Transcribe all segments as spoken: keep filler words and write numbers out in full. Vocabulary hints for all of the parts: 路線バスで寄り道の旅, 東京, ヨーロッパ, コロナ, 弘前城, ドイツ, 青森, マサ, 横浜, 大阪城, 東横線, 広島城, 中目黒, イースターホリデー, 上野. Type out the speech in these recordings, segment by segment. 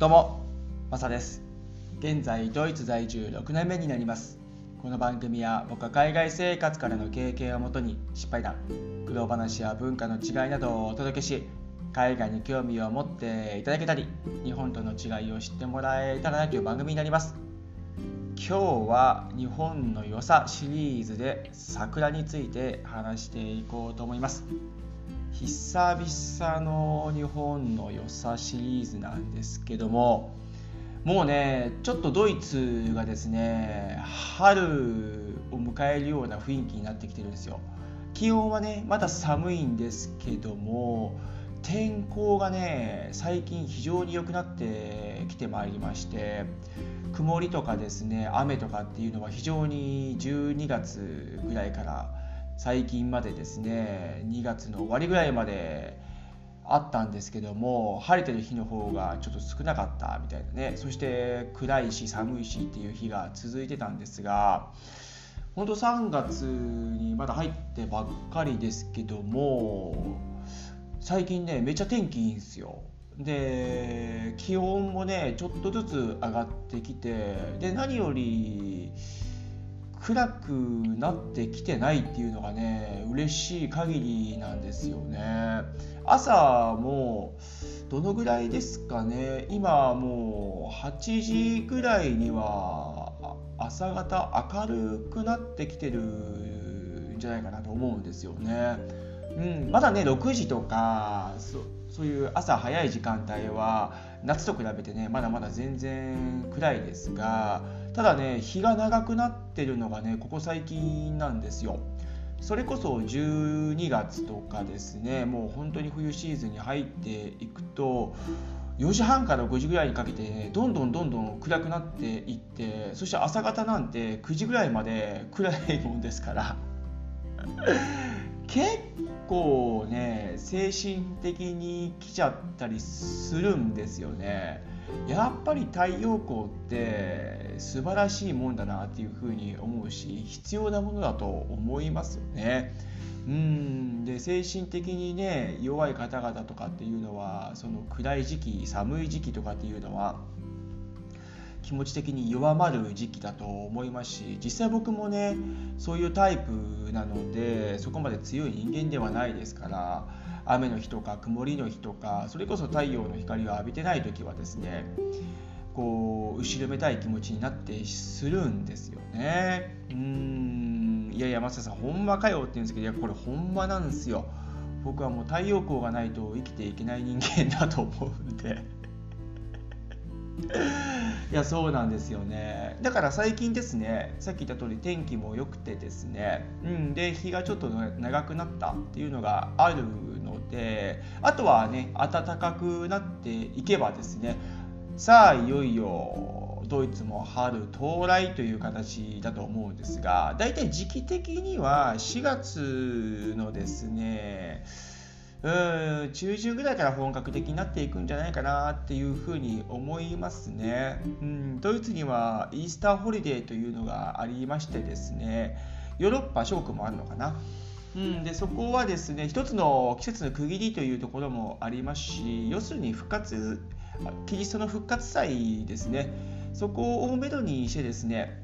どうも、マサです。現在ドイツ在住ろくねんめになります。この番組は僕は海外生活からの経験をもとに失敗談、苦労話や文化の違いなどをお届けし、海外に興味を持っていただけたり、日本との違いを知ってもらえたらなという番組になります。今日は日本の良さシリーズで桜について話していこうと思います。久々の日本の良さシリーズなんですけども、もうねちょっとドイツがですね春を迎えるような雰囲気になってきてるんですよ。気温はねまだ寒いんですけども、天候がね最近非常に良くなってきてまいりまして、曇りとかですね雨とかっていうのは非常にじゅうにがつぐらいから最近までですねにがつの終わりぐらいまであったんですけども、晴れてる日の方がちょっと少なかったみたいなね、そして暗いし寒いしっていう日が続いてたんですが、本当さんがつにまだ入ってばっかりですけども、最近ねめっちゃ天気いいんですよ。で気温もねちょっとずつ上がってきて、で何より暗くなってきてないっていうのがね嬉しい限りなんですよね。朝もどのぐらいですかね、今もうはちじぐらいには朝方明るくなってきてるんじゃないかなと思うんですよね、うん、まだねろくじとかそ、そういう朝早い時間帯は夏と比べてねまだまだ全然暗いですが、ただね日が長くなってるのがねここ最近なんですよ。それこそじゅうにがつとかですね、もう本当に冬シーズンに入っていくとよじはんからごじぐらいにかけて、ね、どんどんどんどん暗くなっていって、そして朝方なんてくじぐらいまで暗いもんですから結構ね精神的に来ちゃったりするんですよね。やっぱり太陽光って素晴らしいもんだなっていうふうに思うし、必要なものだと思いますよね。うんで精神的にね弱い方々とかっていうのは、その暗い時期寒い時期とかっていうのは気持ち的に弱まる時期だと思いますし、実際僕もねそういうタイプなので、そこまで強い人間ではないですから、雨の日とか曇りの日とか、それこそ太陽の光を浴びてない時はですねこう後ろめたい気持ちになってするんですよね。うーんいやいやマサさんほんまかよって言うんですけど、いやこれほんまなんですよ。僕はもう太陽光がないと生きていけない人間だと思うんでいやそうなんですよね。だから最近ですね、さっき言った通り天気も良くてですね、うん、で日がちょっと長くなったっていうのがあるので、あとはね暖かくなっていけばですね、さあいよいよドイツも春到来という形だと思うんですが、だいたい時期的にはしがつのですねうん中旬ぐらいから本格的になっていくんじゃないかなっていうふうに思いますね、うん、ドイツにはイースターホリデーというのがありましてですね、ヨーロッパ諸国もあるのかな、うん、でそこはですね一つの季節の区切りというところもありますし、要するに復活キリストの復活祭ですね、そこをめどにしてですね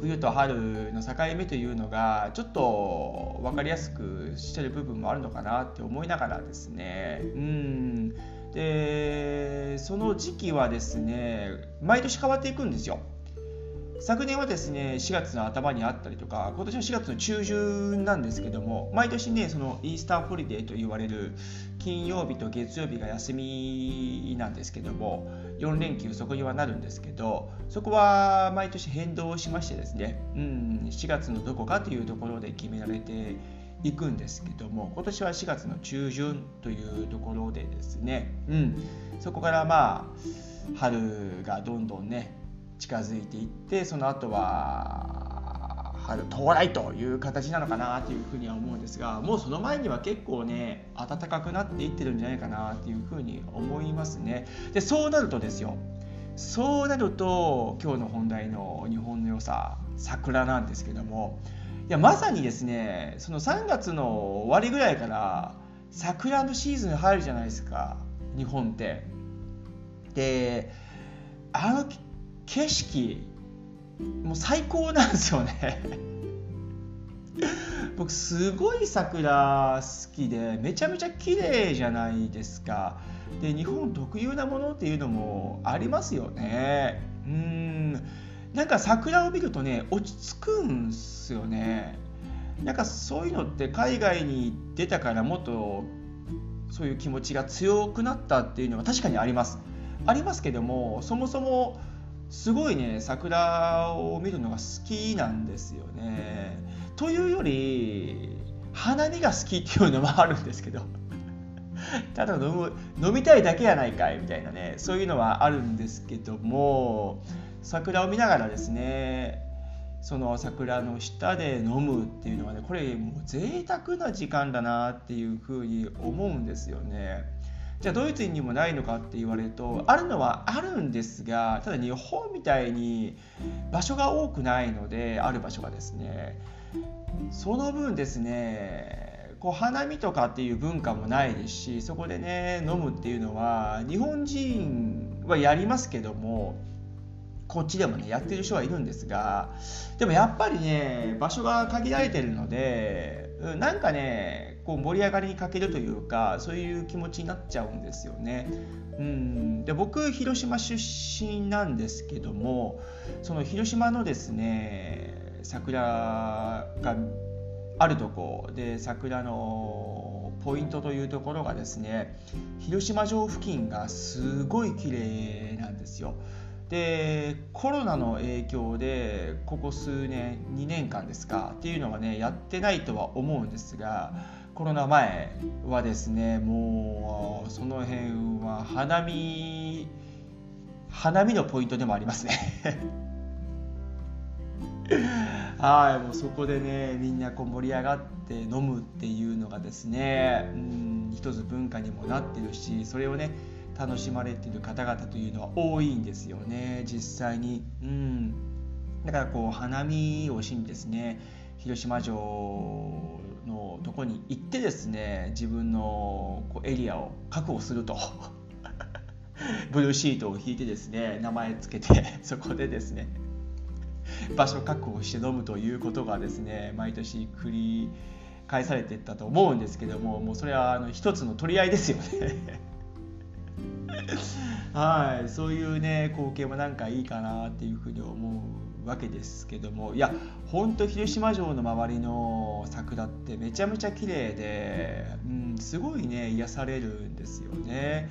冬と春の境目というのがちょっと分かりやすくしてる部分もあるのかなって思いながらですね、うんでその時期はですね毎年変わっていくんですよ。昨年はですねしがつの頭にあったりとか、今年はしがつの中旬なんですけども、毎年ねそのイースターホリデーと言われる金曜日と月曜日が休みなんですけども、よんれんきゅうそこにはなるんですけど、そこは毎年変動しましてですね、うん、しがつのどこかというところで決められていくんですけども、今年はしがつの中旬というところでですね、うん、そこからまあ春がどんどんね近づいていって、その後は春到来という形なのかなというふうには思うんですが、もうその前には結構ね暖かくなっていってるんじゃないかなというふうに思いますね。でそうなるとですよ、そうなると今日の本題の日本の良さ桜なんですけども、いやまさにですねそのさんがつの終わりぐらいから桜のシーズン入るじゃないですか日本って。で、あの景色もう最高なんですよね僕すごい桜好きで、めちゃめちゃ綺麗じゃないですか。で、日本特有なものっていうのもありますよね。うーん、なんか桜を見るとね、落ち着くんですよね。なんかそういうのって海外に出たからもっとそういう気持ちが強くなったっていうのは確かにありますありますけども、そもそもすごいね、桜を見るのが好きなんですよね。というより花見が好きっていうのはあるんですけどただ飲む飲みたいだけやないかいみたいなね、そういうのはあるんですけども、桜を見ながらですね、その桜の下で飲むっていうのはね、これもう贅沢な時間だなっていうふうに思うんですよね。じゃあドイツにもないのかって言われると、あるのはあるんですが、ただ日本みたいに場所が多くないので、ある場所がですね、その分ですね、こう花見とかっていう文化もないですし、そこでね飲むっていうのは日本人はやりますけども、こっちでもねやってる人はいるんですが、でもやっぱりね場所が限られてるので、なんかねこう盛り上がりに欠けるというか、そういう気持ちになっちゃうんですよね。うん、で、僕広島出身なんですけども、その広島のですね桜があるとこで、桜のポイントというところがですね、広島城付近がすごい綺麗なんですよ。で、コロナの影響でここ数年にねんかんですかっていうのがねやってないとは思うんですが、コロナ前はですね、もうその辺は花見花見のポイントでもありますねはい、もうそこでねみんなこう盛り上がって飲むっていうのがですね、うん、一つ文化にもなってるし、それをね楽しまれている方々というのは多いんですよね、実際に。うん、だからこう花見をしにですね、広島城のとこに行ってですね、自分のこうエリアを確保するとブルーシートを引いてですね、名前つけてそこでですね場所確保して飲むということがですね、毎年繰り返されていったと思うんですけども、もうそれはあの一つの取り合いですよねはい、そういうね光景もなんかいいかなっていうふうに思うわけですけども、いやほんと広島城の周りの桜ってめちゃめちゃ綺麗で、うん、すごいね癒されるんですよね。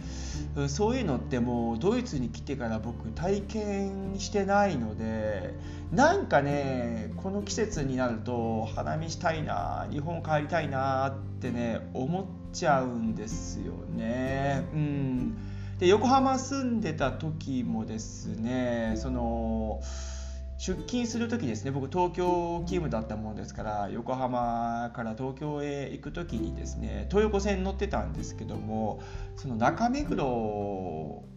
そういうのってもうドイツに来てから僕体験してないので、なんかねこの季節になると花見したいな、日本帰りたいなってね思ってちゃうんですよね。うん、で横浜住んでた時もですね、その出勤する時ですね、僕東京勤務だったものですから、横浜から東京へ行く時にですね、東横線に乗ってたんですけども、その中目黒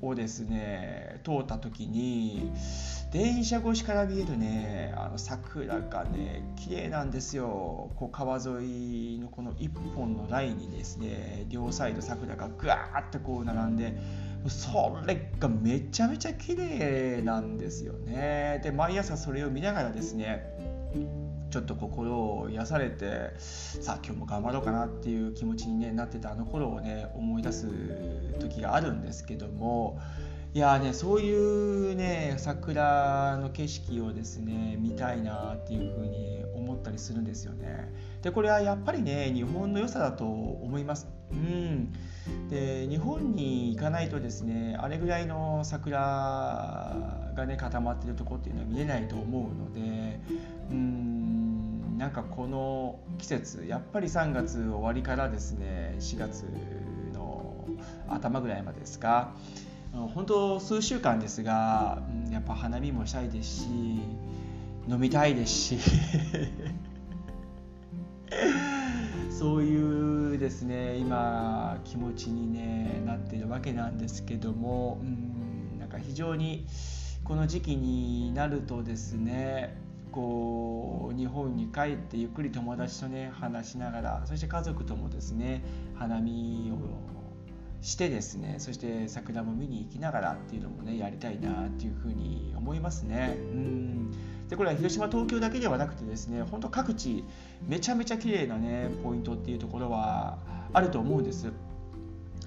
をですね通った時に、電車越しから見えるねあの桜がね綺麗なんですよ。こう川沿いのこの一本のラインにですね、両サイド桜がぐわーってこう並んで、それがめちゃめちゃ綺麗なんですよね。で、毎朝それを見ながらですね、ちょっと心を癒されて、さあ今日も頑張ろうかなっていう気持ちに、ね、なってたあの頃をね思い出す時があるんですけども、いやねそういうね桜の景色をですね見たいなっていうふうに思ったりするんですよね。で、これはやっぱりね日本の良さだと思います。うん、で日本に行かないとですね、あれぐらいの桜がね固まっているところっていうのは見れないと思うので、うーん、なんかこの季節、やっぱりさんがつ終わりからですねしがつの頭ぐらいまでですか、本当数週間ですが、やっぱ花見もしたいですし、飲みたいですしそういうですね今気持ちに、ね、なっているわけなんですけども、うん、なんか非常にこの時期になるとですね、こう日本に帰ってゆっくり友達とね話しながら、そして家族ともですね花見をしてですね、そして桜も見に行きながらっていうのもね、やりたいなっていうふうに思いますね。うんでこれは広島東京だけではなくてですね、本当各地めちゃめちゃ綺麗なねポイントっていうところはあると思うんです。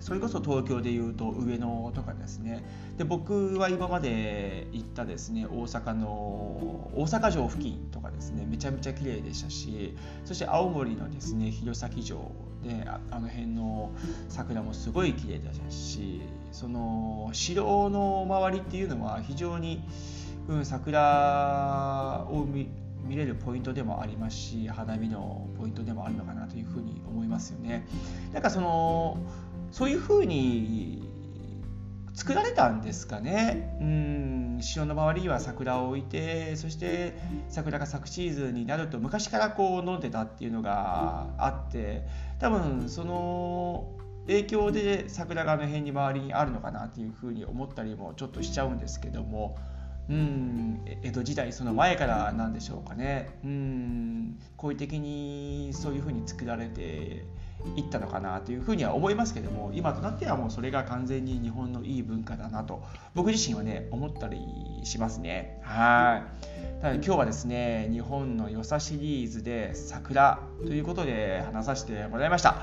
それこそ東京でいうと上野とかですね。で僕は今まで行ったですね大阪の大阪城付近とかですねめちゃめちゃ綺麗でしたし、そして青森のですね弘前城で あ, あの辺の桜もすごい綺麗でしたし、その城の周りっていうのは非常に、うん、桜を 見, 見れるポイントでもありますし、花見のポイントでもあるのかなというふうに思いますよね。なんかそのそういう風に作られたんですかね。うん、城の周りには桜を置いて、そして桜が咲くシーズンになると昔からこう飲んでたっていうのがあって、多分その影響で桜があの辺に周りにあるのかなっていう風に思ったりもちょっとしちゃうんですけども、うん、江戸時代その前からなんでしょうかね。うん、故意的にそういう風に作られていったのかなというふうには思いますけども、今となってはもうそれが完全に日本のいい文化だなと僕自身はね思ったりしますね。はい。なので今日はですね日本の良さシリーズで桜ということで話させてもらいました。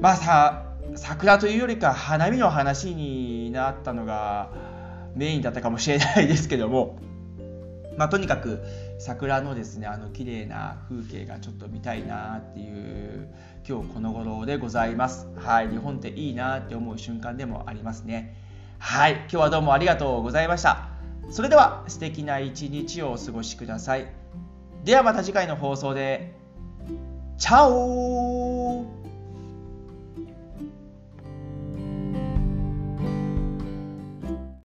まあさ桜というよりか花見の話になったのがメインだったかもしれないですけども、まあ、とにかく桜のですねあの綺麗な風景がちょっと見たいなっていう今日この頃でございます。はい、日本っていいなって思う瞬間でもありますね。はい、今日はどうもありがとうございました。それでは素敵な一日をお過ごしください。ではまた次回の放送で。チャオ。